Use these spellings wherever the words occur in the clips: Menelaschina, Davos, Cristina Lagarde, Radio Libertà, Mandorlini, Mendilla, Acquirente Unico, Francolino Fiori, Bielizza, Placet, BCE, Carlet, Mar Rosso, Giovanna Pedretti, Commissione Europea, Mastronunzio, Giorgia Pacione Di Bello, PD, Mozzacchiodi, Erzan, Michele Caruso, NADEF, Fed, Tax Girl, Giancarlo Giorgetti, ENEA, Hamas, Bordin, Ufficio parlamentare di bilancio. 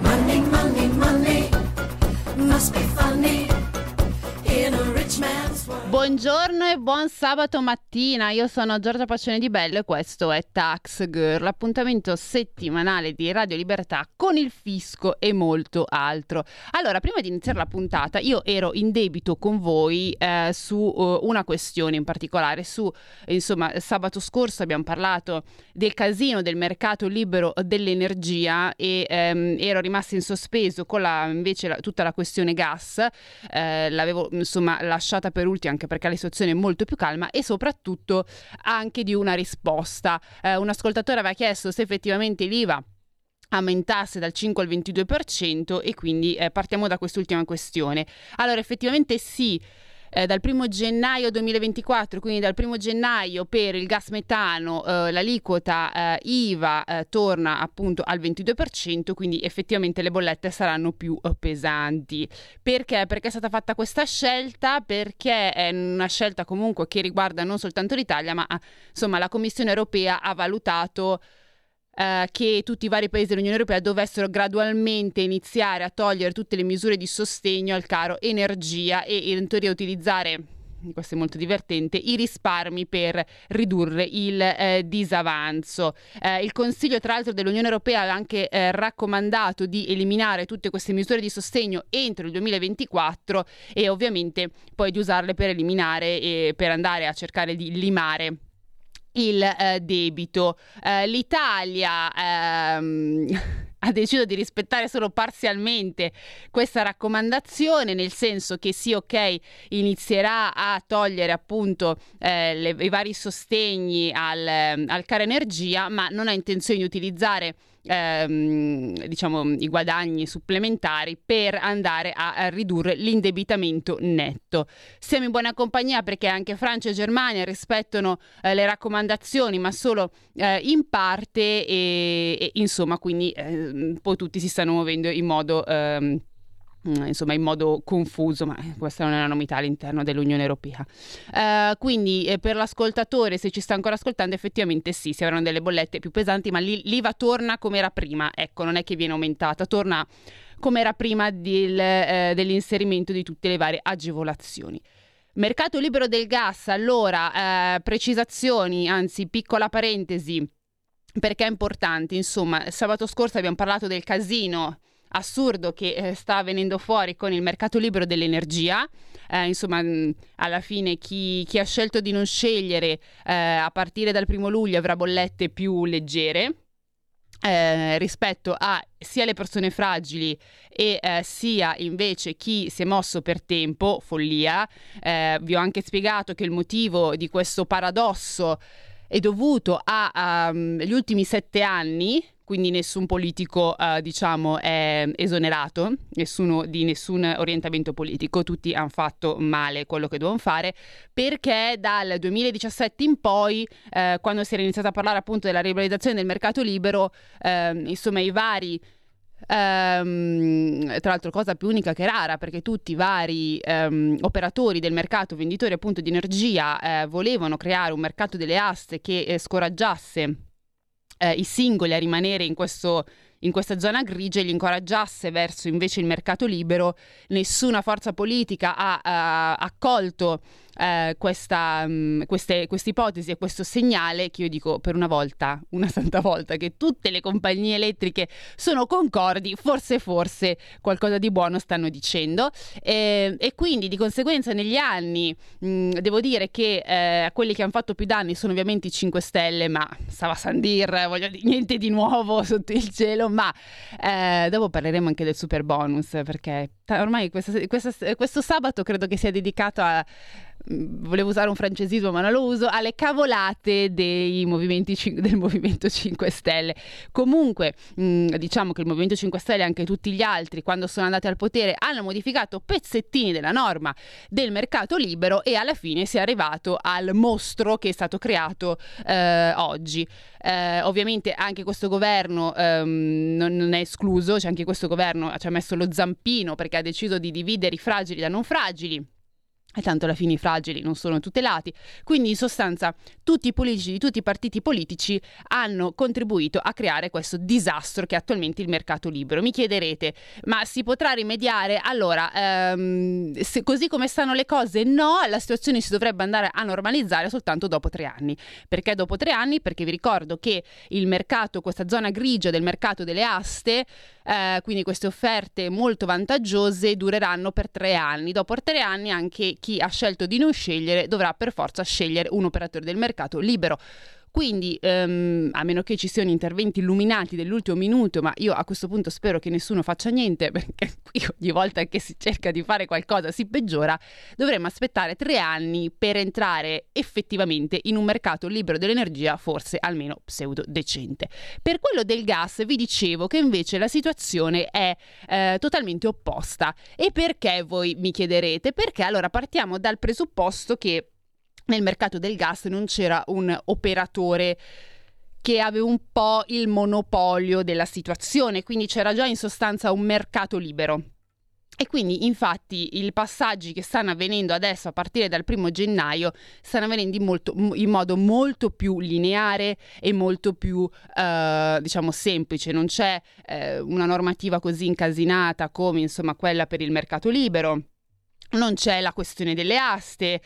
Money, money, money, must be funny. Buongiorno e buon sabato mattina, io sono Giorgia Pacione Di Bello e questo è Tax Girl, l'appuntamento settimanale di Radio Libertà con il fisco e molto altro. Allora, prima di iniziare la puntata io ero in debito con voi su una questione in particolare, sabato scorso abbiamo parlato del casino del mercato libero dell'energia e ero rimasta in sospeso con tutta la questione gas, l'avevo lasciata per ultima anche perché la situazione è molto più calma e soprattutto anche di una risposta. Un ascoltatore aveva chiesto se effettivamente l'IVA aumentasse dal 5 al 22% e quindi partiamo da quest'ultima questione. Allora, effettivamente sì. Dal 1 gennaio 2024, quindi dal 1 gennaio per il gas metano l'aliquota IVA torna appunto al 22%, quindi effettivamente le bollette saranno più pesanti. Perché? Perché è stata fatta questa scelta, perché è una scelta comunque che riguarda non soltanto l'Italia, ma insomma la Commissione Europea ha valutato che tutti i vari paesi dell'Unione Europea dovessero gradualmente iniziare a togliere tutte le misure di sostegno al caro energia e in teoria utilizzare, questo è molto divertente, i risparmi per ridurre il disavanzo. Il Consiglio tra l'altro dell'Unione Europea ha anche raccomandato di eliminare tutte queste misure di sostegno entro il 2024 e ovviamente poi di usarle per eliminare e per andare a cercare di limare il debito. L'Italia ha deciso di rispettare solo parzialmente questa raccomandazione, nel senso che sì, ok, inizierà a togliere appunto i vari sostegni al caro energia, ma non ha intenzione di utilizzare i guadagni supplementari per andare a ridurre l'indebitamento netto. Siamo in buona compagnia perché anche Francia e Germania rispettano le raccomandazioni, ma solo in parte e insomma, quindi poi tutti si stanno muovendo in modo confuso, ma questa non è una novità all'interno dell'Unione Europea. Quindi per l'ascoltatore, se ci sta ancora ascoltando, effettivamente sì, si avranno delle bollette più pesanti, ma l'IVA torna come era prima, ecco, non è che viene aumentata, torna come era prima dell'inserimento di tutte le varie agevolazioni. Mercato libero del gas, allora precisazioni, anzi piccola parentesi, perché è importante, insomma, sabato scorso abbiamo parlato del casino assurdo che sta venendo fuori con il mercato libero dell'energia, alla fine chi ha scelto di non scegliere a partire dal 1 luglio avrà bollette più leggere rispetto a sia le persone fragili e sia invece chi si è mosso per tempo, follia. Vi ho anche spiegato che il motivo di questo paradosso è dovuto agli ultimi 7 anni, quindi nessun politico è esonerato, di nessun orientamento politico, tutti hanno fatto male quello che dovevano fare, perché dal 2017 in poi, quando si era iniziato a parlare appunto della liberalizzazione del mercato libero, i vari, tra l'altro cosa più unica che rara, perché tutti i vari operatori del mercato, venditori appunto di energia, volevano creare un mercato delle aste che scoraggiasse i singoli a rimanere in questa zona grigia e li incoraggiasse verso invece il mercato libero. Nessuna forza politica ha accolto questa ipotesi e questo segnale, che io dico per una santa volta, che tutte le compagnie elettriche sono concordi, forse qualcosa di buono stanno dicendo e quindi di conseguenza negli anni devo dire che quelli che hanno fatto più danni sono ovviamente i 5 Stelle, ma stava Sandir, voglio dire, niente di nuovo sotto il cielo, ma dopo parleremo anche del super bonus, perché ormai questo sabato credo che sia dedicato a volevo usare un francesismo ma non lo uso, alle cavolate dei movimenti del Movimento 5 Stelle. Comunque diciamo che il Movimento 5 Stelle e anche tutti gli altri, quando sono andati al potere, hanno modificato pezzettini della norma del mercato libero e alla fine si è arrivato al mostro che è stato creato oggi. Ovviamente anche questo governo non è escluso, cioè anche questo governo ci ha messo lo zampino perché ha deciso di dividere i fragili da non fragili. E tanto alla fine i fragili non sono tutelati, quindi in sostanza tutti i politici di tutti i partiti politici hanno contribuito a creare questo disastro che è attualmente il mercato libero. Mi chiederete, ma si potrà rimediare? Allora, se così come stanno le cose, no, la situazione si dovrebbe andare a normalizzare soltanto dopo 3 anni. Perché dopo 3 anni? Perché vi ricordo che il mercato, questa zona grigia del mercato delle aste, quindi queste offerte molto vantaggiose, dureranno per 3 anni. Dopo 3 anni anche chi ha scelto di non scegliere dovrà per forza scegliere un operatore del mercato libero. Quindi a meno che ci siano interventi illuminati dell'ultimo minuto, ma io a questo punto spero che nessuno faccia niente, perché qui ogni volta che si cerca di fare qualcosa si peggiora, dovremmo aspettare 3 anni per entrare effettivamente in un mercato libero dell'energia forse almeno pseudo decente. Per quello del gas vi dicevo che invece la situazione è totalmente opposta. E perché, voi mi chiederete? Perché allora partiamo dal presupposto che nel mercato del gas non c'era un operatore che aveva un po' il monopolio della situazione, quindi c'era già in sostanza un mercato libero. E quindi infatti i passaggi che stanno avvenendo adesso a partire dal 1° gennaio stanno avvenendo in modo molto più lineare e molto più diciamo semplice. Non c'è una normativa così incasinata come insomma quella per il mercato libero. Non c'è la questione delle aste,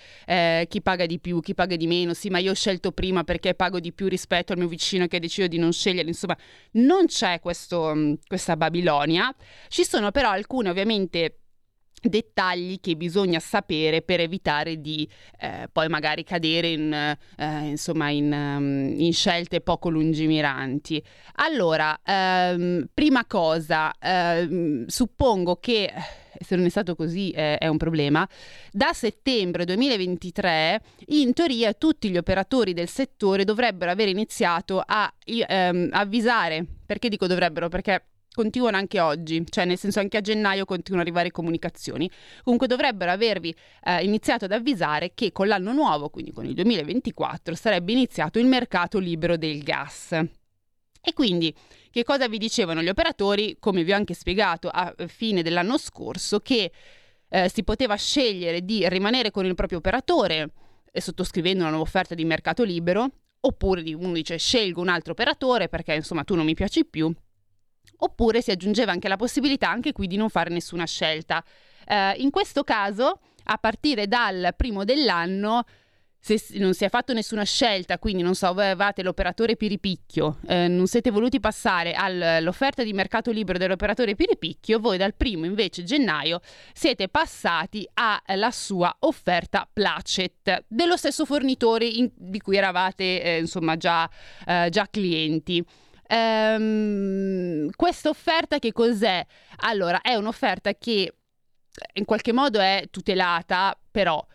chi paga di più, chi paga di meno, sì ma io ho scelto prima perché pago di più rispetto al mio vicino che ha deciso di non scegliere, insomma non c'è questa Babilonia. Ci sono però alcune ovviamente dettagli che bisogna sapere per evitare di poi magari cadere in scelte poco lungimiranti. Allora, prima cosa, suppongo che, se non è stato così è un problema, da settembre 2023 in teoria tutti gli operatori del settore dovrebbero aver iniziato a avvisare. Perché dico dovrebbero? Perché continuano anche oggi, cioè nel senso anche a gennaio continuano ad arrivare comunicazioni. Comunque dovrebbero avervi iniziato ad avvisare che con l'anno nuovo, quindi con il 2024, sarebbe iniziato il mercato libero del gas. E quindi che cosa vi dicevano gli operatori? Come vi ho anche spiegato a fine dell'anno scorso, che si poteva scegliere di rimanere con il proprio operatore sottoscrivendo una nuova offerta di mercato libero, oppure uno dice scelgo un altro operatore perché insomma tu non mi piaci più. Oppure si aggiungeva anche la possibilità, anche qui, di non fare nessuna scelta. In questo caso, a partire dal 1° dell'anno, se non si è fatto nessuna scelta, quindi non so, voi avevate l'operatore Piripicchio, non siete voluti passare all'offerta di mercato libero dell'operatore Piripicchio, voi dal 1° invece gennaio siete passati alla sua offerta Placet, dello stesso fornitore di cui eravate già clienti. Questa offerta che cos'è? Allora, è un'offerta che in qualche modo è tutelata, però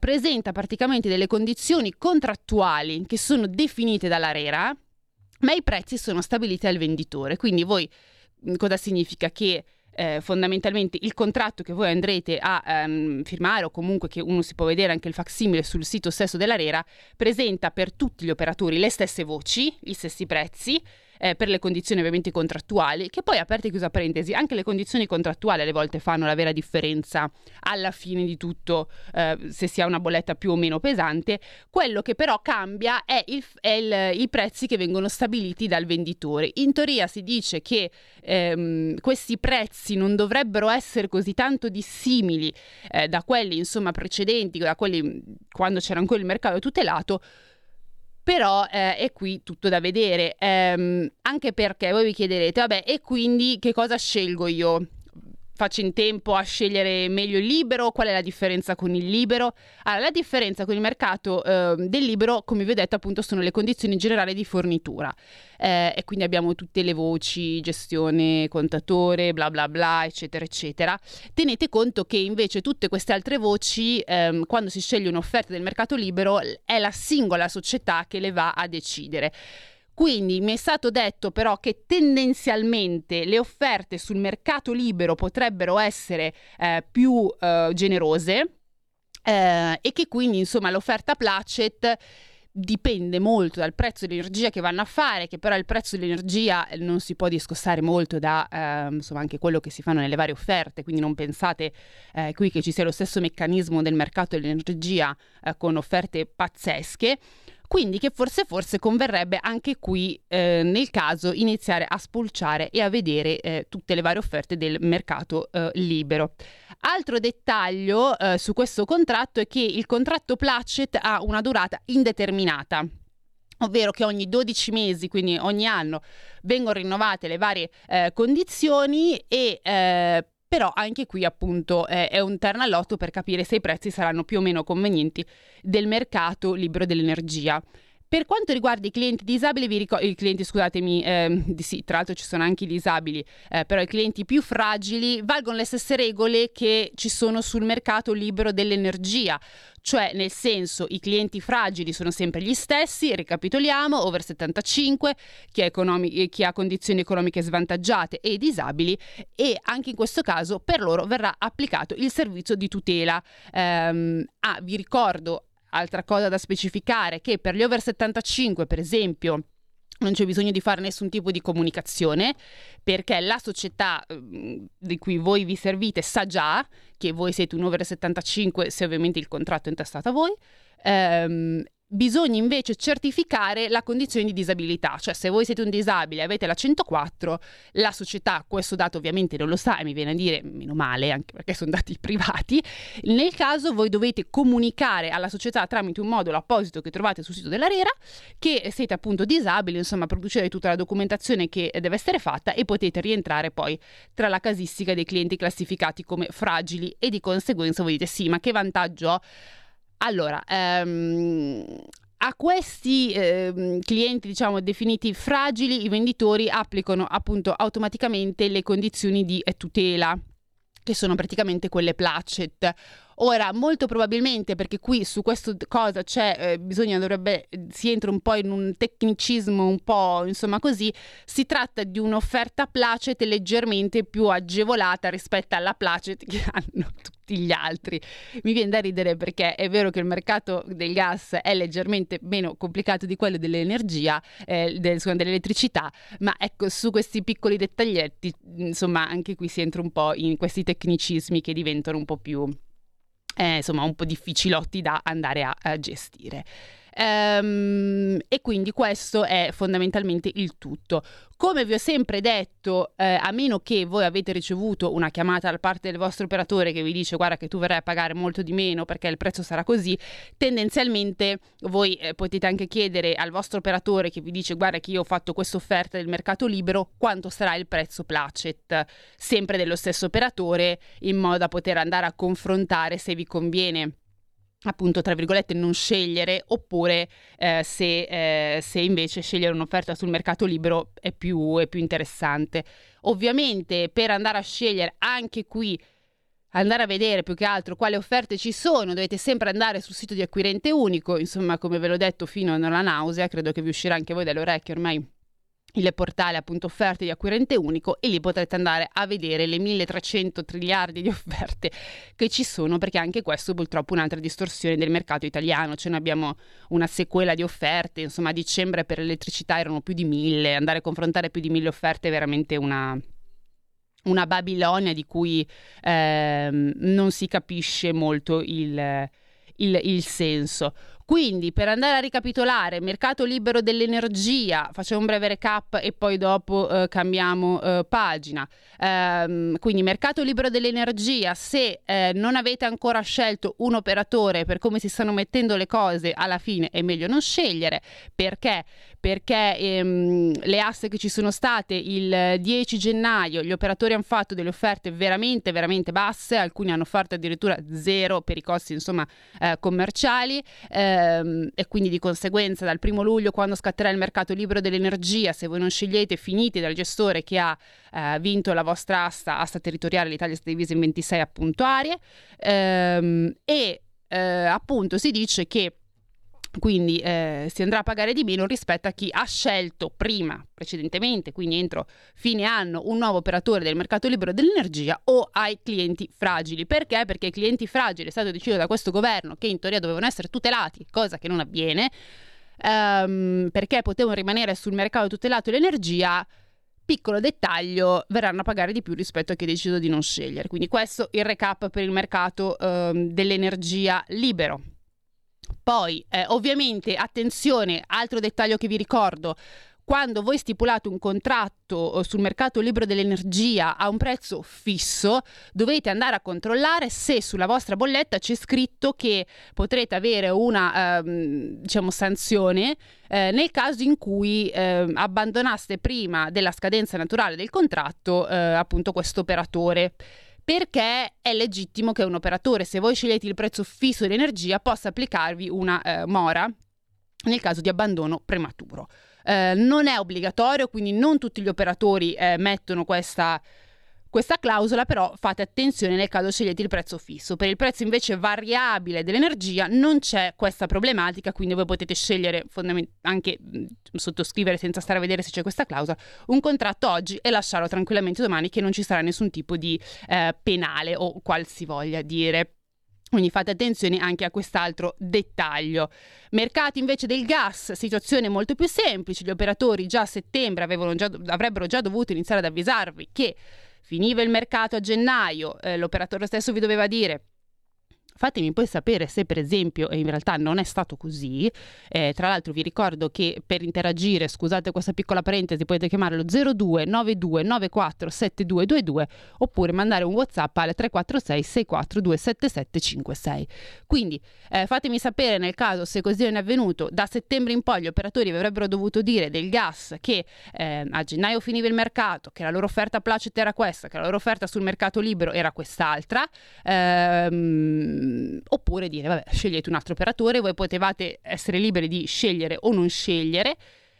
presenta praticamente delle condizioni contrattuali che sono definite dall'ARERA, ma i prezzi sono stabiliti al venditore. Quindi voi, cosa significa? Che fondamentalmente il contratto che voi andrete a firmare, o comunque che uno si può vedere anche il facsimile sul sito stesso dell'ARERA, presenta per tutti gli operatori le stesse voci, gli stessi prezzi, per le condizioni ovviamente contrattuali, che poi, aperta e chiusa parentesi, anche le condizioni contrattuali alle volte fanno la vera differenza alla fine di tutto, se si ha una bolletta più o meno pesante. Quello che però cambia è i prezzi che vengono stabiliti dal venditore. In teoria si dice che questi prezzi non dovrebbero essere così tanto dissimili da quelli precedenti, da quelli quando c'era ancora il mercato tutelato. Però è qui tutto da vedere, anche perché voi vi chiederete, vabbè, e quindi che cosa scelgo io? faccio in tempo a scegliere meglio il libero? Qual è la differenza con il libero? Allora, la differenza con il mercato del libero, come vi ho detto, appunto, sono le condizioni generali di fornitura. E quindi abbiamo tutte le voci, gestione, contatore, bla bla bla, eccetera, eccetera. Tenete conto che invece tutte queste altre voci, quando si sceglie un'offerta del mercato libero, è la singola società che le va a decidere. Quindi mi è stato detto però che tendenzialmente le offerte sul mercato libero potrebbero essere più generose e che quindi, insomma, l'offerta placet dipende molto dal prezzo dell'energia che vanno a fare, che però il prezzo dell'energia non si può discostare molto da insomma anche quello che si fanno nelle varie offerte, quindi non pensate qui che ci sia lo stesso meccanismo del mercato dell'energia con offerte pazzesche. Quindi che forse converrebbe anche qui nel caso iniziare a spulciare e a vedere tutte le varie offerte del mercato libero. Altro dettaglio su questo contratto è che il contratto placet ha una durata indeterminata, ovvero che ogni 12 mesi, quindi ogni anno, vengono rinnovate le varie condizioni e però anche qui appunto è un ternallotto per capire se i prezzi saranno più o meno convenienti del mercato libero dell'energia. Per quanto riguarda i clienti disabili, tra l'altro ci sono anche i disabili, però i clienti più fragili valgono le stesse regole che ci sono sul mercato libero dell'energia, cioè nel senso i clienti fragili sono sempre gli stessi, ricapitoliamo, over 75, chi ha condizioni economiche svantaggiate e i disabili, e anche in questo caso per loro verrà applicato il servizio di tutela. Vi ricordo, altra cosa da specificare, che per gli over 75, per esempio, non c'è bisogno di fare nessun tipo di comunicazione, perché la società di cui voi vi servite sa già che voi siete un over 75, se ovviamente il contratto è intestato a voi. Bisogna invece certificare la condizione di disabilità, cioè se voi siete un disabile e avete la 104, la società questo dato ovviamente non lo sa, e mi viene a dire meno male, anche perché sono dati privati. Nel caso voi dovete comunicare alla società tramite un modulo apposito che trovate sul sito dell'ARERA che siete appunto disabili, insomma producete tutta la documentazione che deve essere fatta e potete rientrare poi tra la casistica dei clienti classificati come fragili, e di conseguenza voi dite sì, ma che vantaggio ho? Allora, a questi clienti, diciamo, definiti fragili, i venditori applicano appunto automaticamente le condizioni di tutela, che sono praticamente quelle placet. Ora, molto probabilmente, perché qui su questa cosa si entra un po' in un tecnicismo un po', insomma così, si tratta di un'offerta placet leggermente più agevolata rispetto alla placet che hanno tutti gli altri. Mi viene da ridere perché è vero che il mercato del gas è leggermente meno complicato di quello dell'energia, dell'elettricità, ma ecco, su questi piccoli dettaglietti, insomma, anche qui si entra un po' in questi tecnicismi che diventano un po' più... insomma un po' difficilotti da andare a gestire. E quindi questo è fondamentalmente il tutto. Come vi ho sempre detto, a meno che voi avete ricevuto una chiamata da parte del vostro operatore che vi dice guarda che tu verrai a pagare molto di meno perché il prezzo sarà così, tendenzialmente voi potete anche chiedere al vostro operatore che vi dice guarda che io ho fatto questa offerta del mercato libero, quanto sarà il prezzo placet, sempre dello stesso operatore, in modo da poter andare a confrontare se vi conviene appunto tra virgolette non scegliere, oppure se invece scegliere un'offerta sul mercato libero è più interessante. Ovviamente per andare a scegliere, anche qui andare a vedere più che altro quali offerte ci sono, dovete sempre andare sul sito di Acquirente Unico, insomma come ve l'ho detto fino alla nausea, credo che vi uscirà anche voi dalle orecchie ormai il portale appunto offerte di Acquirente Unico, e lì potrete andare a vedere le 1300 triliardi di offerte che ci sono, perché anche questo purtroppo è un'altra distorsione del mercato italiano, cioè noi abbiamo una sequela di offerte, insomma a dicembre per l'elettricità erano più di 1000, andare a confrontare più di 1000 offerte è veramente una Babilonia di cui non si capisce molto il senso. Quindi, per andare a ricapitolare, mercato libero dell'energia, facciamo un breve recap e poi dopo cambiamo pagina. Quindi mercato libero dell'energia, se non avete ancora scelto un operatore, per come si stanno mettendo le cose, alla fine è meglio non scegliere. Perché? Perché le aste che ci sono state il 10 gennaio, gli operatori hanno fatto delle offerte veramente, veramente basse, alcuni hanno offerto addirittura zero per i costi, insomma, commerciali, e quindi di conseguenza dal 1 luglio, quando scatterà il mercato libero dell'energia, se voi non scegliete, finite dal gestore che ha vinto la vostra asta territoriale. L'Italia si è divisa in 26 appunto aree, appunto si dice che quindi si andrà a pagare di meno rispetto a chi ha scelto prima, precedentemente, quindi entro fine anno, un nuovo operatore del mercato libero dell'energia, o ai clienti fragili. Perché? Perché i clienti fragili, è stato deciso da questo governo che in teoria dovevano essere tutelati, cosa che non avviene, perché potevano rimanere sul mercato tutelato l'energia. Piccolo dettaglio, verranno a pagare di più rispetto a chi ha deciso di non scegliere. Quindi questo il recap per il mercato dell'energia libero. Poi ovviamente attenzione, altro dettaglio che vi ricordo: quando voi stipulate un contratto sul mercato libero dell'energia a un prezzo fisso, dovete andare a controllare se sulla vostra bolletta c'è scritto che potrete avere una sanzione nel caso in cui abbandonaste prima della scadenza naturale del contratto appunto questo operatore. Perché è legittimo che un operatore, se voi scegliete il prezzo fisso dell'energia, possa applicarvi una mora nel caso di abbandono prematuro. Non è obbligatorio, quindi non tutti gli operatori mettono questa clausola, però fate attenzione nel caso scegliete il prezzo fisso. Per il prezzo invece variabile dell'energia non c'è questa problematica, quindi voi potete scegliere, anche sottoscrivere senza stare a vedere se c'è questa clausola, un contratto oggi e lasciarlo tranquillamente domani, che non ci sarà nessun tipo di penale o qual si voglia dire. Quindi fate attenzione anche a quest'altro dettaglio. Mercato invece del gas, situazione molto più semplice. Gli operatori già a settembre avrebbero già dovuto iniziare ad avvisarvi che finiva il mercato a gennaio. L'operatore stesso vi doveva dire: fatemi poi sapere se, per esempio, e in realtà non è stato così. Tra l'altro vi ricordo che per interagire, scusate questa piccola parentesi, potete chiamare lo 0292947222 oppure mandare un WhatsApp al 346 6427756. Quindi fatemi sapere nel caso se così non è avvenuto. Da settembre in poi gli operatori vi avrebbero dovuto dire del gas che a gennaio finiva il mercato, che la loro offerta placet era questa, che la loro offerta sul mercato libero era quest'altra, oppure dire: vabbè, scegliete un altro operatore. Voi potevate essere liberi di scegliere o non scegliere.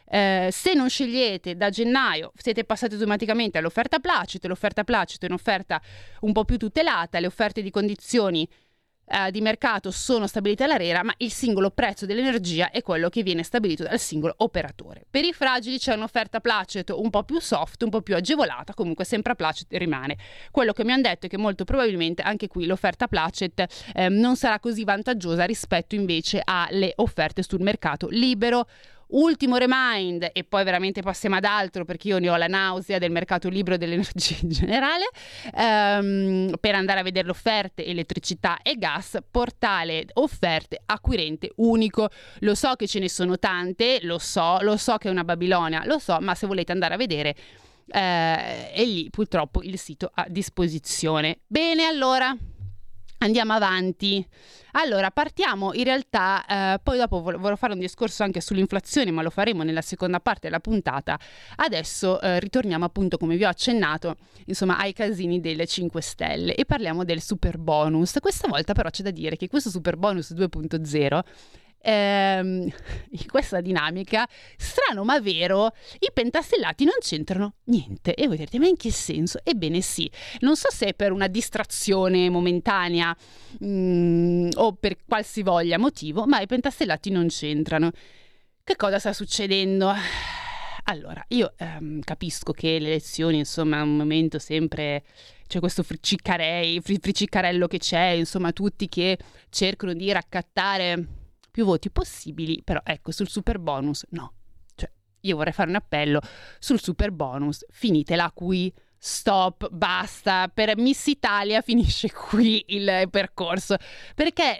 Se non scegliete, da gennaio siete passati automaticamente all'offerta placet. L'offerta placet è un'offerta un po' più tutelata, le offerte di condizioni di mercato sono stabilite all'ARERA, ma il singolo prezzo dell'energia è quello che viene stabilito dal singolo operatore. Per i fragili c'è un'offerta placet un po' più soft, un po' più agevolata, comunque sempre a placet rimane. Quello che mi hanno detto è che molto probabilmente anche qui l'offerta placet non sarà così vantaggiosa rispetto invece alle offerte sul mercato libero. Ultimo remind e poi veramente passiamo ad altro, perché io ne ho la nausea del mercato libero dell'energia in generale. Per andare a vedere le offerte elettricità e gas, portale offerte Acquirente Unico. Lo so che ce ne sono tante, lo so che è una Babilonia, lo so, ma se volete andare a vedere è lì purtroppo il sito a disposizione. Bene, allora andiamo avanti. Allora, partiamo in realtà, poi dopo vorrei fare un discorso anche sull'inflazione, ma lo faremo nella seconda parte della puntata. Adesso ritorniamo appunto, come vi ho accennato, insomma, ai casini delle 5 Stelle e parliamo del super bonus. Questa volta però c'è da dire che questo super bonus 2.0, in questa dinamica, strano ma vero, i pentastellati non c'entrano niente. E voi direte: ma in che senso? Ebbene sì, non so se è per una distrazione momentanea o per qualsivoglia motivo, ma i pentastellati non c'entrano. Che cosa sta succedendo? Allora, io capisco che le elezioni, insomma, è un momento sempre, c'è questo friciccarello che c'è, insomma, tutti che cercano di raccattare più voti possibili, però ecco, sul super bonus no. Cioè, io vorrei fare un appello sul super bonus: finitela qui, stop, basta, per Miss Italia finisce qui il percorso, perché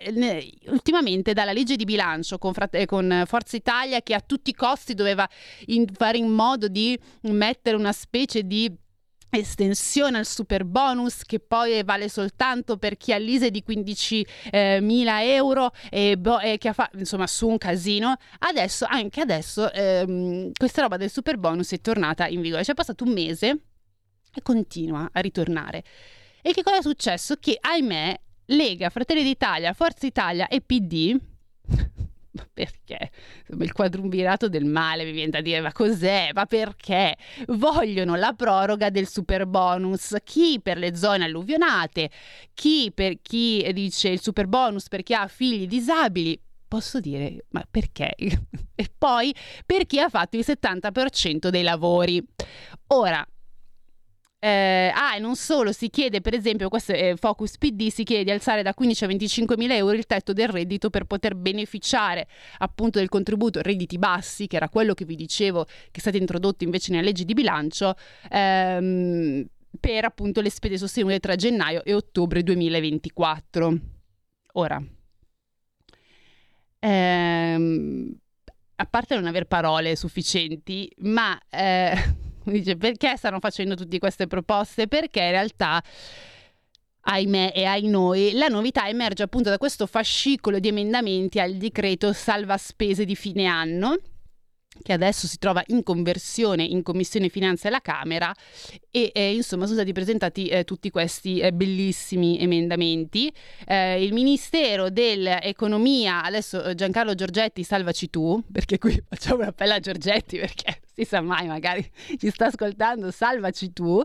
ultimamente dalla legge di bilancio con Forza Italia, che a tutti i costi doveva fare in modo di mettere una specie di estensione al super bonus che poi vale soltanto per chi ha l'ISE di 15.000 euro e che fa insomma su un casino, adesso questa roba del super bonus è tornata in vigore, è passato un mese e continua a ritornare. E che cosa è successo? Che ahimè Lega, Fratelli d'Italia, Forza Italia e PD perché il quadrumvirato del male, mi viene da dire, ma cos'è? Ma perché vogliono la proroga del super bonus? Chi per le zone alluvionate, chi dice il super bonus per chi ha figli disabili. Posso dire, ma perché? E poi per chi ha fatto il 70% dei lavori. Ora, e non solo, si chiede, per esempio, questo è Focus PD, si chiede di alzare da 15 a 25.000 euro il tetto del reddito per poter beneficiare appunto del contributo redditi bassi, che era quello che vi dicevo che è stato introdotto invece nella legge di bilancio per appunto le spese sostenute tra gennaio e ottobre 2024. Ora, a parte non aver parole sufficienti, ma dice, perché stanno facendo tutte queste proposte? Perché in realtà, ahimè e ahi noi, la novità emerge appunto da questo fascicolo di emendamenti al decreto salva spese di fine anno, che adesso si trova in conversione in Commissione Finanze alla Camera e insomma sono stati presentati tutti questi bellissimi emendamenti. Il Ministero dell'Economia, adesso Giancarlo Giorgetti, salvaci tu, perché qui facciamo un appello a Giorgetti, perché si sa mai, magari ci sta ascoltando, salvaci tu.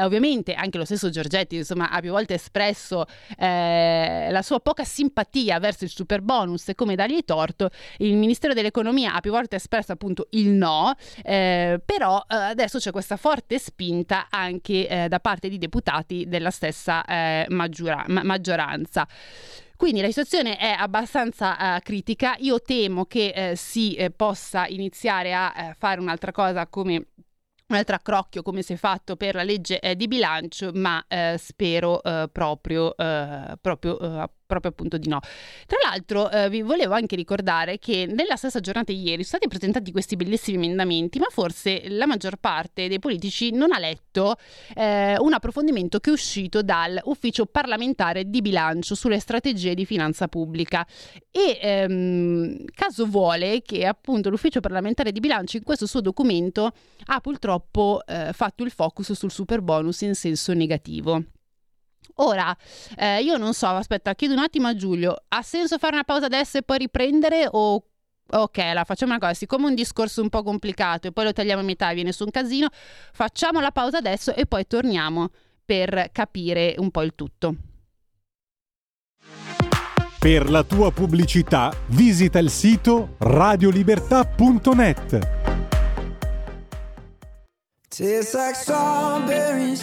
Ovviamente anche lo stesso Giorgetti, insomma, ha più volte espresso la sua poca simpatia verso il super bonus e come dargli torto. Il Ministero dell'Economia ha più volte espresso appunto il no, però adesso c'è questa forte spinta anche da parte di deputati della stessa maggioranza. Quindi la situazione è abbastanza critica. Io temo che si possa iniziare a fare un'altra cosa, come un altro accrocchio come si è fatto per la legge di bilancio, ma spero proprio appunto di no. Tra l'altro vi volevo anche ricordare che nella stessa giornata ieri sono stati presentati questi bellissimi emendamenti, ma forse la maggior parte dei politici non ha letto un approfondimento che è uscito dall'Ufficio parlamentare di bilancio sulle strategie di finanza pubblica e caso vuole che appunto l'Ufficio parlamentare di bilancio in questo suo documento ha purtroppo fatto il focus sul super bonus in senso negativo. Ora, io non so, aspetta, chiedo un attimo a Giulio, ha senso fare una pausa adesso e poi riprendere o... Ok, allora facciamo una cosa, siccome è un discorso un po' complicato e poi lo tagliamo a metà e viene su un casino, facciamo la pausa adesso e poi torniamo per capire un po' il tutto. Per la tua pubblicità visita il sito radiolibertà.net. Tastes like strawberries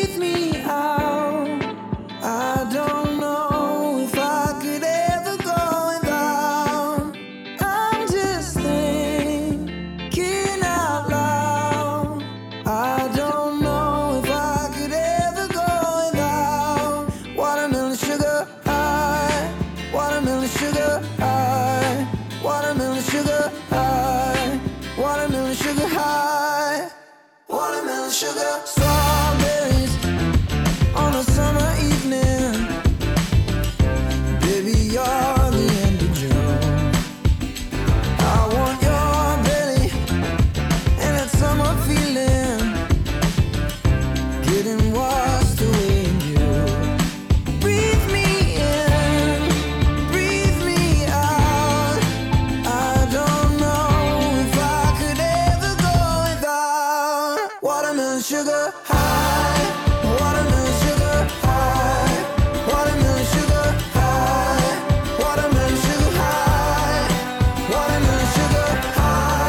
me out. I don't know if I could ever go without. I'm just sugar, strawberries on a summer evening. Baby, you're the end of June. I want your belly and that summer feeling. Getting washed away in you. Breathe me in, breathe me out. I don't know if I could ever go without watermelon. Sugar high, watermelon sugar high, watermelon sugar high, watermelon sugar high, watermelon sugar high.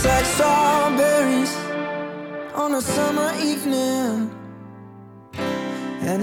Tastes like strawberries on a summer evening, and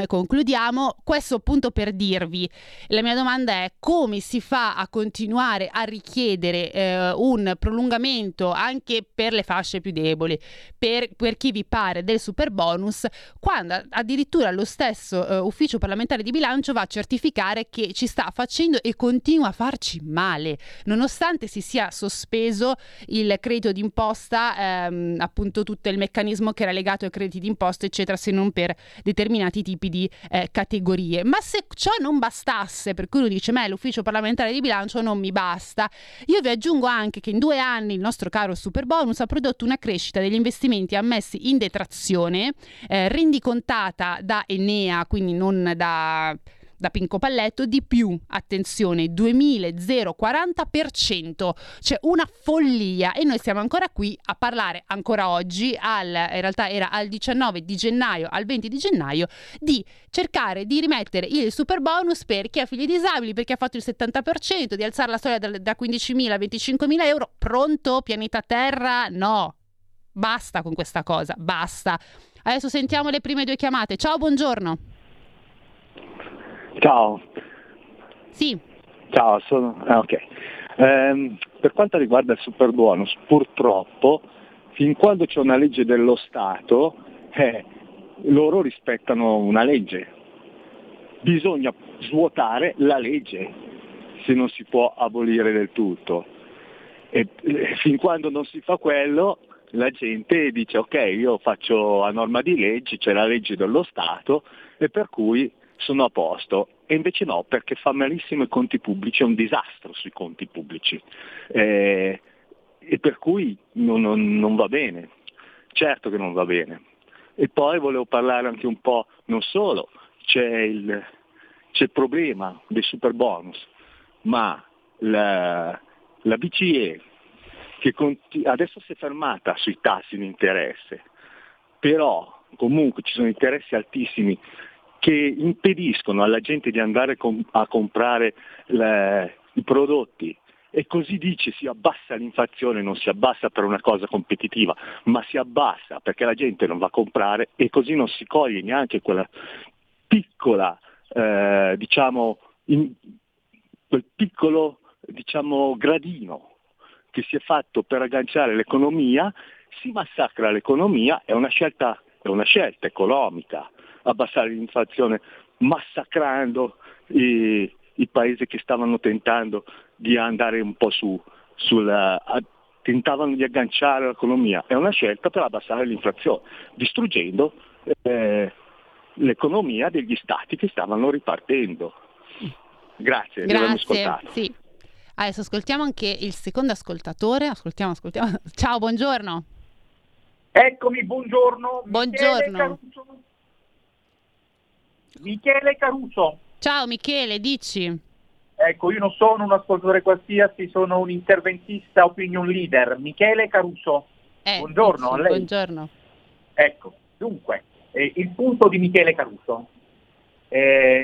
concludiamo. Questo appunto per dirvi, la mia domanda è: come si fa a continuare a richiedere un prolungamento anche per le fasce più deboli, per chi vi pare, del super bonus, quando addirittura lo stesso ufficio parlamentare di bilancio va a certificare che ci sta facendo e continua a farci male, nonostante si sia sospeso il credito d'imposta, appunto tutto il meccanismo che era legato ai crediti d'imposta eccetera, se non per determinati tipi di categorie. Ma se ciò non bastasse, per cui uno dice l'ufficio parlamentare di bilancio non mi basta, io vi aggiungo anche che in 2 anni il nostro caro superbonus ha prodotto una crescita degli investimenti ammessi in detrazione rendicontata da ENEA, quindi non da Pinco Palletto, di più, attenzione, 2040%, cioè una follia. E noi siamo ancora qui a parlare ancora oggi, in realtà era al 19 di gennaio, al 20 di gennaio, di cercare di rimettere il super bonus per chi ha figli disabili, per chi ha fatto il 70%, di alzare la soglia da 15.000 a 25.000 euro. Pronto pianeta Terra? No. Basta con questa cosa, basta. Adesso sentiamo le prime due chiamate. Ciao, buongiorno. Ciao. Sì. Ciao, sono... per quanto riguarda il superbonus, purtroppo, fin quando c'è una legge dello Stato, loro rispettano una legge. Bisogna svuotare la legge, se non si può abolire del tutto. E fin quando non si fa quello, la gente dice ok, io faccio a norma di leggi, c'è la legge dello Stato e per cui sono a posto. E invece no, perché fa malissimo i conti pubblici, è un disastro sui conti pubblici. E per cui non va bene, certo che non va bene. E poi volevo parlare anche un po', non solo, c'è il problema dei super bonus, ma la BCE che adesso si è fermata sui tassi di interesse, però comunque ci sono interessi altissimi che impediscono alla gente di andare a comprare i prodotti, e così dice si abbassa l'inflazione, non si abbassa per una cosa competitiva, ma si abbassa perché la gente non va a comprare e così non si coglie neanche quella piccola, quel piccolo, gradino che si è fatto per agganciare l'economia. Si massacra l'economia, è una scelta economica abbassare l'inflazione massacrando i paesi che stavano tentando di andare un po' tentavano di agganciare l'economia. È una scelta per abbassare l'inflazione, distruggendo l'economia degli stati che stavano ripartendo. Grazie di avermi ascoltato. Sì. Adesso ascoltiamo anche il secondo ascoltatore. Ascoltiamo. Ciao, buongiorno. Eccomi, buongiorno. Buongiorno. Michele Caruso. Ciao Michele, dici. Ecco, io non sono un ascoltatore qualsiasi, sono un interventista opinion leader. Michele Caruso. Buongiorno a lei. Buongiorno. Ecco, dunque, il punto di Michele Caruso.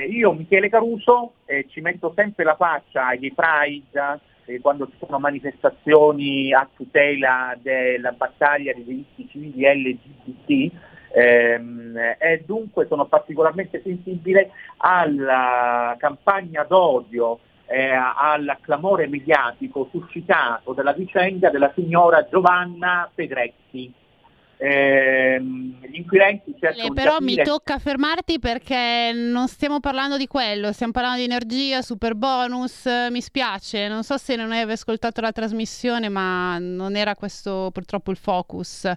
Io Michele Caruso ci metto sempre la faccia agli Pride quando ci sono manifestazioni a tutela della battaglia dei diritti civili LGBT. E dunque sono particolarmente sensibile alla campagna d'odio e al clamore mediatico suscitato dalla vicenda della signora Giovanna Pedretti. Gli inquirenti cercano però di capire... Mi tocca fermarti perché non stiamo parlando di quello, stiamo parlando di energia, super bonus. Mi spiace, non so se non avevi ascoltato la trasmissione, ma non era questo purtroppo il focus.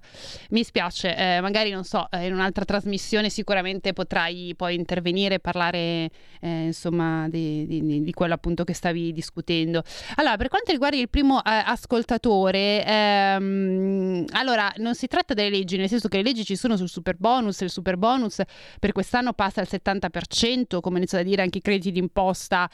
Mi spiace, magari non so, in un'altra trasmissione sicuramente potrai poi intervenire e parlare insomma di quello appunto che stavi discutendo. Allora, per quanto riguarda il primo ascoltatore, allora non si tratta delle leggi, nel senso che le leggi ci sono sul superbonus. Il superbonus per quest'anno passa al 70%, come inizia a dire anche i crediti d'imposta.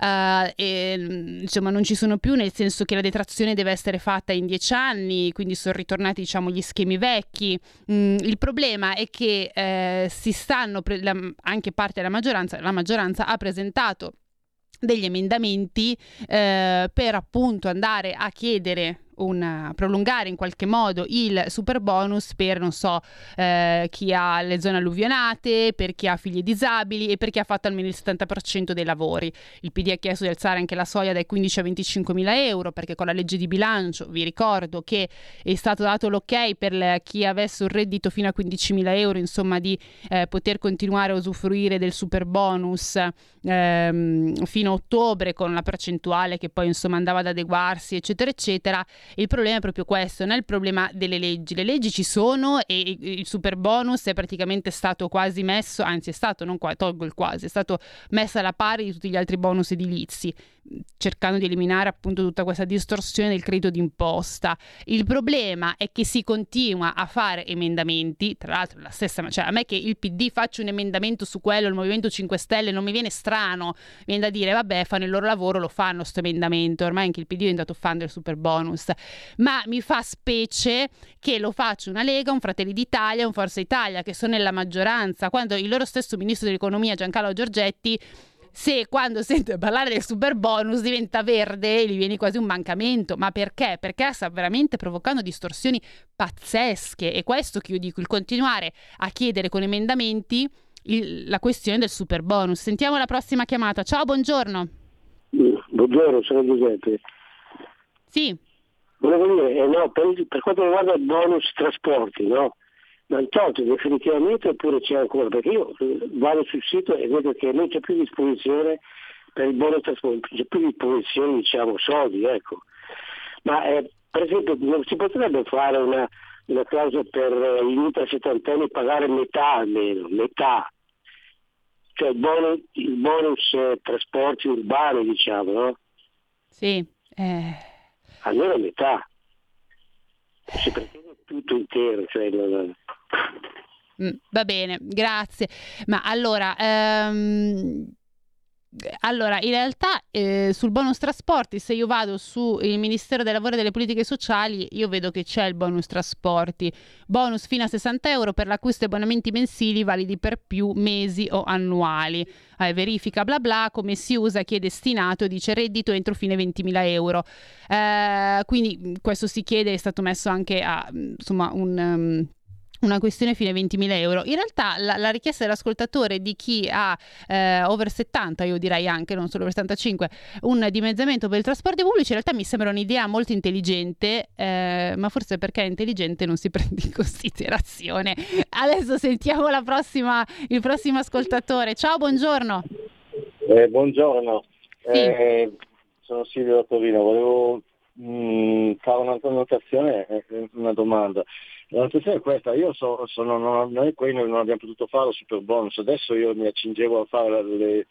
Insomma non ci sono più, nel senso che la detrazione deve essere fatta in 10 anni, quindi sono ritornati diciamo gli schemi vecchi. Il problema è che si stanno anche parte della maggioranza, la maggioranza ha presentato degli emendamenti per appunto andare a chiedere prolungare in qualche modo il super bonus per non so chi ha le zone alluvionate, per chi ha figli disabili e per chi ha fatto almeno il 70% dei lavori. Il PD ha chiesto di alzare anche la soglia dai 15 a 25.000 euro, perché con la legge di bilancio vi ricordo che è stato dato l'ok per chi avesse un reddito fino a 15.000 euro insomma di poter continuare a usufruire del super bonus fino a ottobre, con la percentuale che poi insomma andava ad adeguarsi eccetera eccetera. Il problema è proprio questo, non è il problema delle leggi. Le leggi ci sono e il super bonus è praticamente stato quasi messo, anzi è stato, non qua, tolgo il quasi, è stato messo alla pari di tutti gli altri bonus edilizi, cercando di eliminare appunto tutta questa distorsione del credito d'imposta. Il problema è che si continua a fare emendamenti, tra l'altro la stessa, cioè a me che il PD faccia un emendamento su quello, il Movimento 5 Stelle non mi viene strano, viene da dire vabbè, fanno il loro lavoro, lo fanno sto emendamento, ormai anche il PD è diventato fan del super bonus. Ma mi fa specie che lo faccia una Lega, un Fratelli d'Italia, un Forza Italia che sono nella maggioranza, quando il loro stesso ministro dell'economia Giancarlo Giorgetti se quando sente parlare del super bonus diventa verde e gli viene quasi un mancamento. Ma perché? Perché sta veramente provocando distorsioni pazzesche, e questo che io dico, il continuare a chiedere con emendamenti la questione del super bonus. Sentiamo la prossima chiamata. Ciao, buongiorno. Buongiorno, sono Giuseppe. Sì. Volevo dire, per quanto riguarda il bonus trasporti, no? Ma è tolto definitivamente oppure c'è ancora? Perché io vado sul sito e vedo che non c'è più disposizione per il bonus trasporti, c'è più disposizione, diciamo, soldi, ecco. Ma per esempio non si potrebbe fare una clausola per gli ultra settantenni pagare metà almeno, metà. Cioè il bonus trasporti urbani, diciamo, no? Sì. Almeno metà. Si pretende tutto intero, cioè va bene, grazie. Ma allora, in realtà sul bonus trasporti, se io vado su il Ministero del Lavoro e delle Politiche Sociali, io vedo che c'è il bonus trasporti, bonus fino a 60 euro per l'acquisto di abbonamenti mensili validi per più mesi o annuali, verifica bla bla, come si usa, chi è destinato, dice reddito entro fine 20.000 euro, quindi questo si chiede, è stato messo anche a insomma una questione fine 20.000 euro. In realtà la richiesta dell'ascoltatore di chi ha over 70, io direi anche, non solo over 75, un dimezzamento per il trasporto pubblico, in realtà mi sembra un'idea molto intelligente, ma forse perché è intelligente non si prende in considerazione. Adesso sentiamo il prossimo ascoltatore. Ciao, buongiorno. Buongiorno, sì. Sono Silvio da Torino, volevo fare un'altra notazione, una domanda. La notazione è questa: io noi qui non abbiamo potuto fare il super bonus, adesso io mi accingevo a fare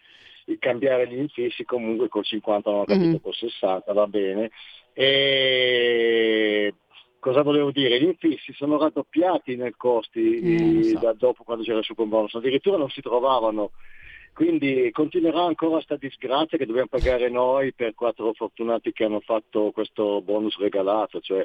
cambiare gli infissi comunque col 50, non ho capito, col 60, va bene. E cosa volevo dire? Gli infissi sono raddoppiati nel costi da dopo, quando c'era il super bonus, addirittura non si trovavano. Quindi continuerà ancora sta disgrazia che dobbiamo pagare noi per quattro fortunati che hanno fatto questo bonus regalato, cioè.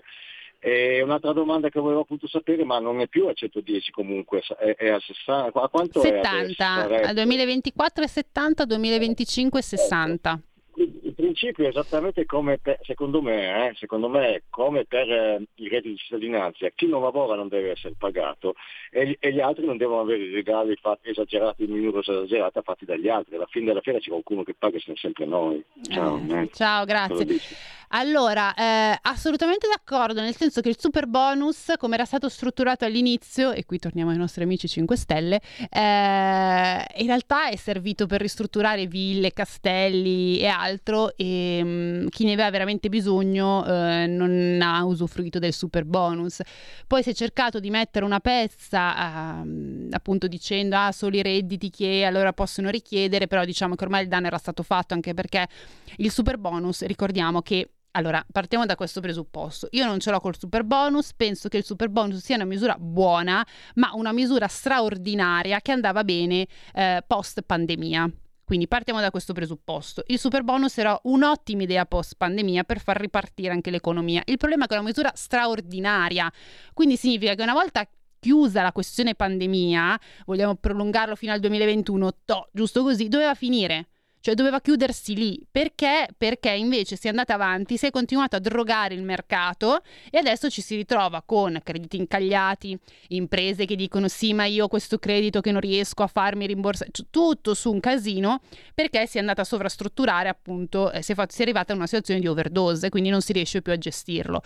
E un'altra domanda che volevo appunto sapere, ma non è più a 110 comunque, è a 60, a quanto 70, è? A 2024 è 70, 2025 è 60. Il principio è esattamente come per, secondo me come per i redditi di cittadinanza: chi non lavora non deve essere pagato e gli altri non devono avere i regali esagerati, in minore esagerata fatti dagli altri. Alla fine della fiera c'è qualcuno che paga, siamo sempre noi. Ciao, grazie. Allora, assolutamente d'accordo, nel senso che il super bonus, come era stato strutturato all'inizio, e qui torniamo ai nostri amici 5 Stelle, in realtà è servito per ristrutturare ville, castelli e altro, e chi ne aveva veramente bisogno non ha usufruito del super bonus. Poi si è cercato di mettere una pezza, appunto dicendo solo i redditi che allora possono richiedere, però diciamo che ormai il danno era stato fatto, anche perché il super bonus, ricordiamo che, allora, partiamo da questo presupposto. Io non ce l'ho col super bonus, penso che il super bonus sia una misura buona, ma una misura straordinaria che andava bene post pandemia. Quindi partiamo da questo presupposto. Il super bonus era un'ottima idea post pandemia per far ripartire anche l'economia. Il problema è che è una misura straordinaria, quindi significa che una volta chiusa la questione pandemia, vogliamo prolungarlo fino al 2021, giusto così, doveva finire. Cioè doveva chiudersi lì. Perché? Perché invece si è andata avanti, si è continuato a drogare il mercato e adesso ci si ritrova con crediti incagliati, imprese che dicono sì ma io questo credito che non riesco a farmi rimborsare, tutto su un casino, perché si è andata a sovrastrutturare, appunto si è arrivata a una situazione di overdose, quindi non si riesce più a gestirlo.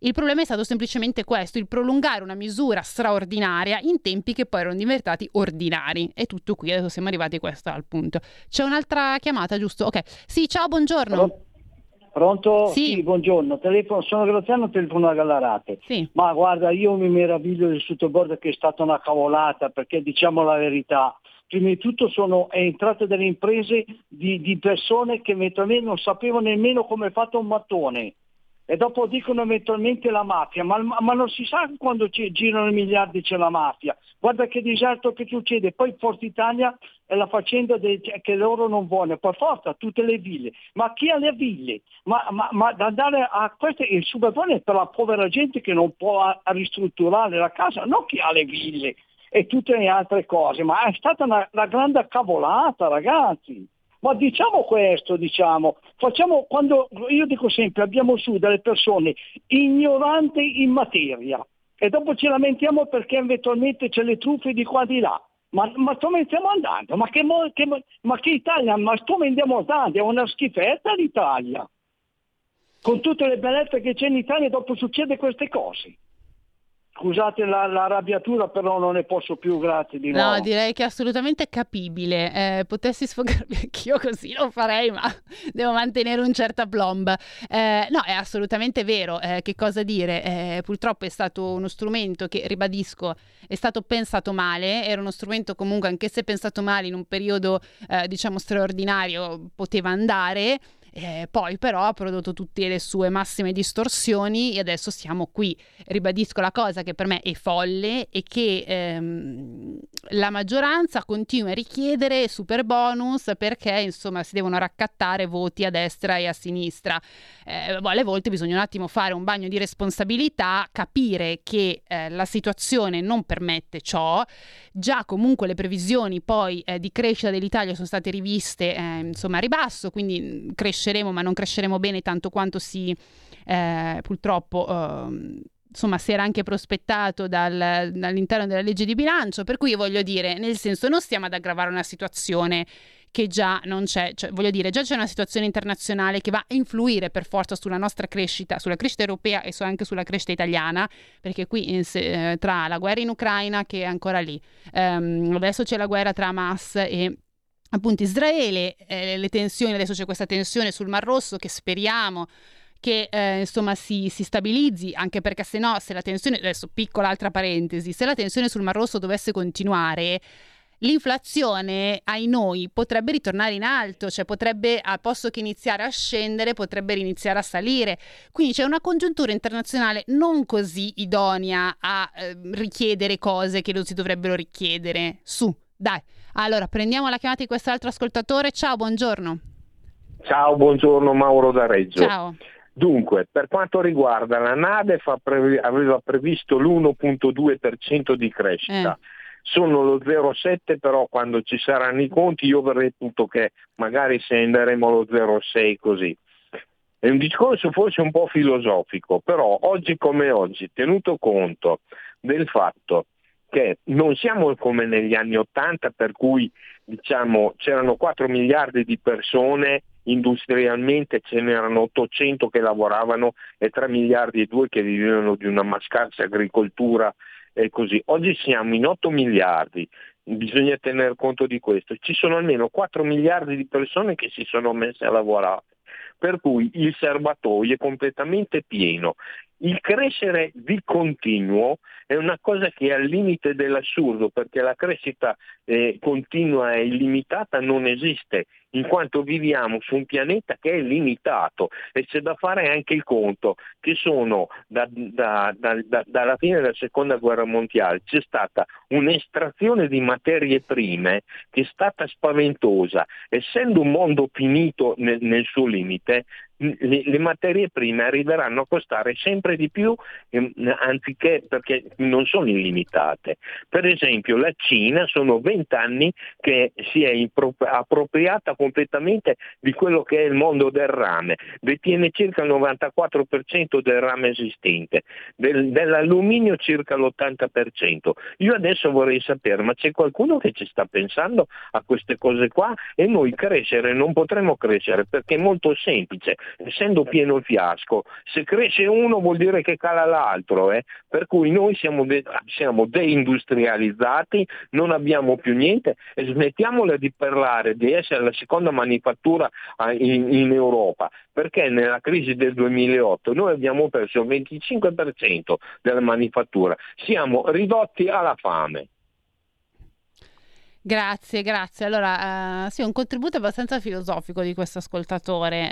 Il problema è stato semplicemente questo, il prolungare una misura straordinaria in tempi che poi erano diventati ordinari. È tutto qui, adesso siamo arrivati al punto. C'è un'altra chiamata, giusto? Ok. Sì, ciao, buongiorno. Pronto? Sì, buongiorno. Sono Graziano, telefono da Gallarate. Sì. Ma guarda, io mi meraviglio del sottobordo, che è stata una cavolata, perché diciamo la verità. Prima di tutto è entrata delle imprese di persone che eventualmente non sapevano nemmeno come è fatto un mattone. E dopo dicono eventualmente la mafia, ma non si sa quando girano i miliardi c'è la mafia. Guarda che disastro che succede. Poi Forza Italia è la faccenda che loro non vogliono, per forza tutte le ville. Ma chi ha le ville? Ma da andare a questo, il superbonus è per la povera gente che non può ristrutturare la casa, non chi ha le ville e tutte le altre cose. Ma è stata una grande cavolata, ragazzi. Ma diciamo questo, facciamo, quando io dico sempre, abbiamo su delle persone ignoranti in materia e dopo ci lamentiamo perché eventualmente c'è le truffe di qua di là. Ma dove stiamo andando? Ma che Italia? Ma dove andiamo andando? È una schifezza l'Italia. Con tutte le bellezze che c'è in Italia dopo succede queste cose. Scusate la arrabbiatura, però non ne posso più, grazie di nuovo. No, direi che è assolutamente capibile. Potessi sfogarmi anch'io così, lo farei, ma devo mantenere un certo aplomb. No, è assolutamente vero. Che cosa dire? Purtroppo è stato uno strumento che, ribadisco, è stato pensato male. Era uno strumento comunque, anche se pensato male, in un periodo, straordinario, poteva andare. Poi però ha prodotto tutte le sue massime distorsioni e adesso siamo qui. Ribadisco la cosa che per me è folle e che la maggioranza continua a richiedere super bonus perché insomma si devono raccattare voti a destra e a sinistra. Alle volte bisogna un attimo fare un bagno di responsabilità, capire che la situazione non permette ciò. Già comunque le previsioni poi di crescita dell'Italia sono state riviste insomma a ribasso, quindi cresceremo ma non cresceremo bene tanto quanto si purtroppo insomma si era anche prospettato dall'interno della legge di bilancio, per cui io voglio dire, nel senso, non stiamo ad aggravare una situazione che già non c'è, cioè, voglio dire, già c'è una situazione internazionale che va a influire per forza sulla nostra crescita, sulla crescita europea e anche sulla crescita italiana, perché qui tra la guerra in Ucraina che è ancora lì, adesso c'è la guerra tra Hamas e appunto Israele, le tensioni, adesso c'è questa tensione sul Mar Rosso che speriamo che insomma si stabilizzi, anche perché se no, se la tensione, adesso piccola altra parentesi, se la tensione sul Mar Rosso dovesse continuare, l'inflazione ai noi potrebbe ritornare in alto, cioè potrebbe, al posto che iniziare a scendere, potrebbe iniziare a salire. Quindi c'è una congiuntura internazionale non così idonea a richiedere cose che non si dovrebbero richiedere. Su, dai. Allora, prendiamo la chiamata di quest'altro ascoltatore. Ciao, buongiorno. Ciao, buongiorno, Mauro da Reggio. Ciao. Dunque, per quanto riguarda la NADEF, aveva previsto l'1.2% di crescita. Sono lo 0,7, però quando ci saranno i conti io verrei tutto che magari scenderemo allo 0,6 così. È un discorso forse un po' filosofico, però oggi come oggi, tenuto conto del fatto che non siamo come negli anni 80 per cui diciamo c'erano 4 miliardi di persone, industrialmente ce n'erano 800 che lavoravano e 3 miliardi e 2 che vivevano di una scarsa agricoltura e così. Oggi siamo in 8 miliardi, bisogna tener conto di questo. Ci sono almeno 4 miliardi di persone che si sono messe a lavorare, per cui il serbatoio è completamente pieno. Il crescere di continuo è una cosa che è al limite dell'assurdo, perché la crescita continua e illimitata non esiste, in quanto viviamo su un pianeta che è limitato e c'è da fare anche il conto che sono dalla fine della seconda guerra mondiale c'è stata un'estrazione di materie prime che è stata spaventosa. Essendo un mondo finito nel suo limite, le materie prime arriveranno a costare sempre di più, anziché, perché non sono illimitate. Per esempio la Cina sono 20 anni che si è appropriata completamente di quello che è il mondo del rame, detiene circa il 94% del rame esistente, dell'alluminio circa l'80%. Io adesso vorrei sapere, ma c'è qualcuno che ci sta pensando a queste cose qua? E noi crescere non potremo crescere perché è molto semplice, essendo pieno il fiasco, se cresce uno vuol dire che cala l'altro, per cui noi siamo deindustrializzati, non abbiamo più niente e smettiamola di parlare di essere la seconda manifattura in Europa, perché nella crisi del 2008 noi abbiamo perso il 25% della manifattura, siamo ridotti alla fame. Grazie. Allora, sì, un contributo abbastanza filosofico di questo ascoltatore.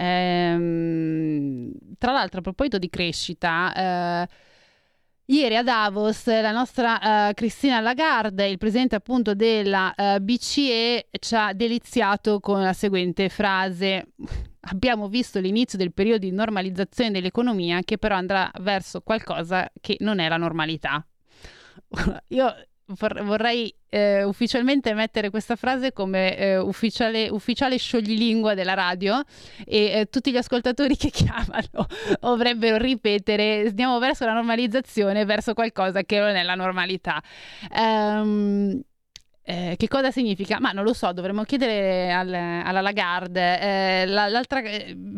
Tra l'altro, a proposito di crescita, ieri a Davos la nostra Cristina Lagarde, il presidente appunto della BCE, ci ha deliziato con la seguente frase: abbiamo visto l'inizio del periodo di normalizzazione dell'economia che però andrà verso qualcosa che non è la normalità. Io vorrei ufficialmente mettere questa frase come ufficiale scioglilingua della radio, e tutti gli ascoltatori che chiamano dovrebbero ripetere: andiamo verso la normalizzazione, verso qualcosa che non è la normalità. Che cosa significa? Ma non lo so, dovremmo chiedere alla Lagarde.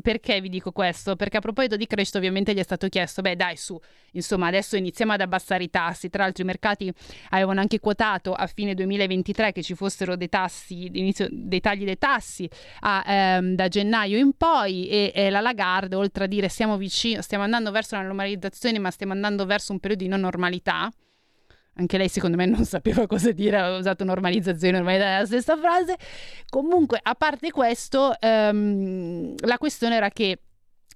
Perché vi dico questo? Perché a proposito di crescita ovviamente gli è stato chiesto: beh dai su, insomma adesso iniziamo ad abbassare i tassi. Tra l'altro i mercati avevano anche quotato a fine 2023 che ci fossero dei tassi, inizio dei tagli dei tassi da gennaio in poi, e la Lagarde, oltre a dire siamo vicini, stiamo andando verso la normalizzazione, ma stiamo andando verso un periodo di non normalità, anche lei secondo me non sapeva cosa dire, aveva usato normalizzazione, ormai dalla stessa frase. Comunque, a parte questo, la questione era che,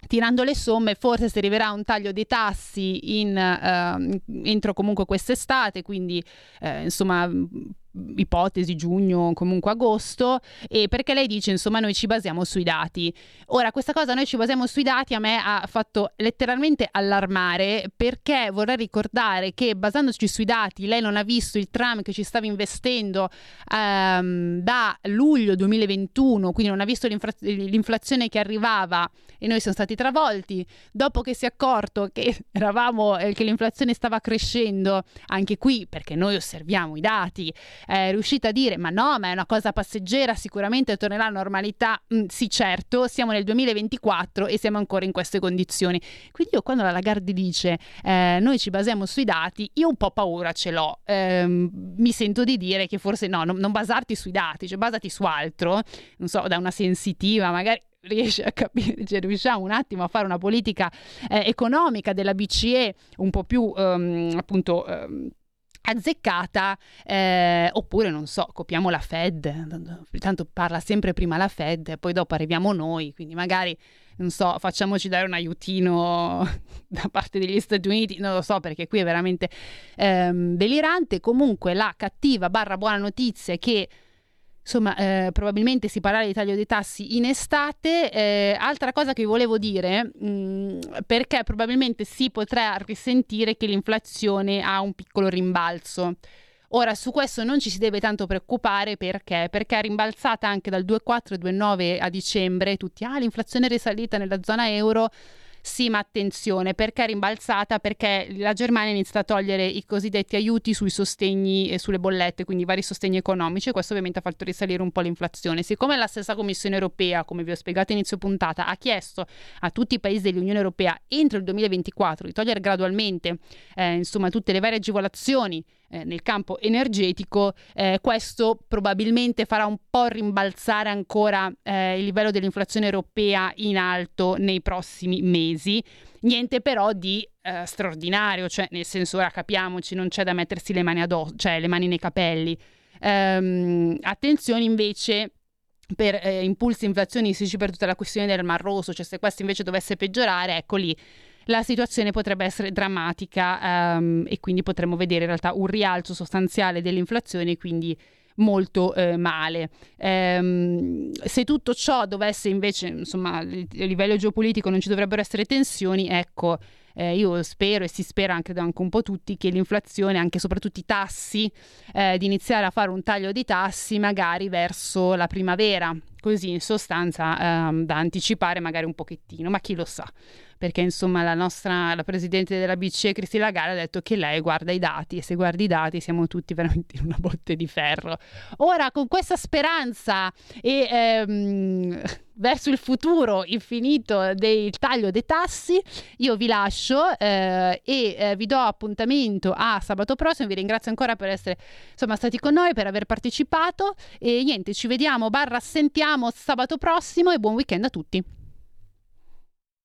tirando le somme, forse si arriverà a un taglio dei tassi entro comunque quest'estate, quindi insomma ipotesi giugno, comunque agosto, e perché lei dice insomma noi ci basiamo sui dati. Ora, questa cosa "noi ci basiamo sui dati" a me ha fatto letteralmente allarmare, perché vorrei ricordare che basandoci sui dati lei non ha visto il tram che ci stava investendo da luglio 2021, quindi non ha visto l'inflazione che arrivava, e noi siamo stati travolti dopo che si è accorto che che l'inflazione stava crescendo. Anche qui, perché noi osserviamo i dati, è riuscita a dire ma no, ma è una cosa passeggera, sicuramente tornerà alla normalità. Sì, certo, siamo nel 2024 e siamo ancora in queste condizioni. Quindi io, quando la Lagarde dice noi ci basiamo sui dati, io un po' paura ce l'ho, mi sento di dire che forse no, non basarti sui dati, cioè basati su altro. Non so, da una sensitiva magari riesce a capire, cioè riusciamo un attimo a fare una politica economica della BCE un po' più appunto azzeccata, oppure non so, copiamo la Fed, tanto parla sempre prima la Fed e poi dopo arriviamo noi, quindi magari non so, facciamoci dare un aiutino da parte degli Stati Uniti, non lo so, perché qui è veramente delirante. Comunque la cattiva barra buona notizia è che insomma probabilmente si parlerà di taglio dei tassi in estate. Altra cosa che volevo dire, perché probabilmente si potrà risentire che l'inflazione ha un piccolo rimbalzo. Ora, su questo non ci si deve tanto preoccupare, perché è rimbalzata anche dal 2,4-2,9 a dicembre. Tutti, l'inflazione è risalita nella zona euro. Sì, ma attenzione, perché è rimbalzata? Perché la Germania inizia a togliere i cosiddetti aiuti sui sostegni e sulle bollette, quindi vari sostegni economici, e questo ovviamente ha fatto risalire un po' l'inflazione. Siccome la stessa Commissione Europea, come vi ho spiegato inizio puntata, ha chiesto a tutti i paesi dell'Unione Europea entro il 2024 di togliere gradualmente insomma tutte le varie agevolazioni nel campo energetico, questo probabilmente farà un po' rimbalzare ancora il livello dell'inflazione europea in alto nei prossimi mesi. Niente però di straordinario, cioè nel senso, ora capiamoci, non c'è da mettersi le mani cioè le mani nei capelli. Attenzione invece per impulsi inflazionistici, per tutta la questione del Mar Rosso, cioè se questo invece dovesse peggiorare, ecco lì la situazione potrebbe essere drammatica, e quindi potremmo vedere in realtà un rialzo sostanziale dell'inflazione, quindi molto male. Se tutto ciò dovesse invece, insomma, a livello geopolitico non ci dovrebbero essere tensioni, ecco, io spero, e si spera anche un po' tutti, che l'inflazione, anche soprattutto i tassi, di iniziare a fare un taglio di tassi magari verso la primavera, così in sostanza da anticipare magari un pochettino, ma chi lo sa, perché insomma la presidente della BCE Cristina Lagarde ha detto che lei guarda i dati, e se guardi i dati siamo tutti veramente in una botte di ferro. Ora, con questa speranza e verso il futuro infinito del taglio dei tassi, io vi lascio e vi do appuntamento a sabato prossimo. Vi ringrazio ancora per essere, insomma, stati con noi, per aver partecipato, e niente, ci vediamo / sentiamo sabato prossimo, e buon weekend a tutti.